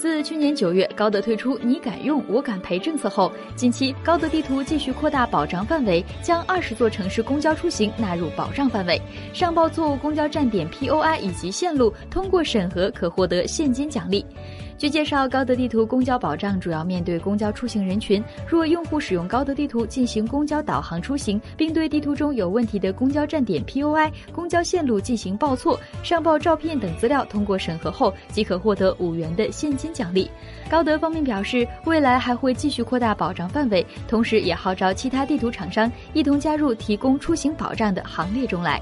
自去年9月高德推出你敢用我敢赔政策后，近期高德地图继续扩大保障范围，将20座城市公交出行纳入保障范围，上报错误公交站点 POI 以及线路，通过审核可获得现金奖励。据介绍，高德地图公交保障主要面对公交出行人群，若用户使用高德地图进行公交导航出行，并对地图中有问题的公交站点 POI、公交线路进行报错，上报照片等资料通过审核后，即可获得5元的现金奖励。高德方面表示，未来还会继续扩大保障范围，同时也号召其他地图厂商一同加入提供出行保障的行列中来。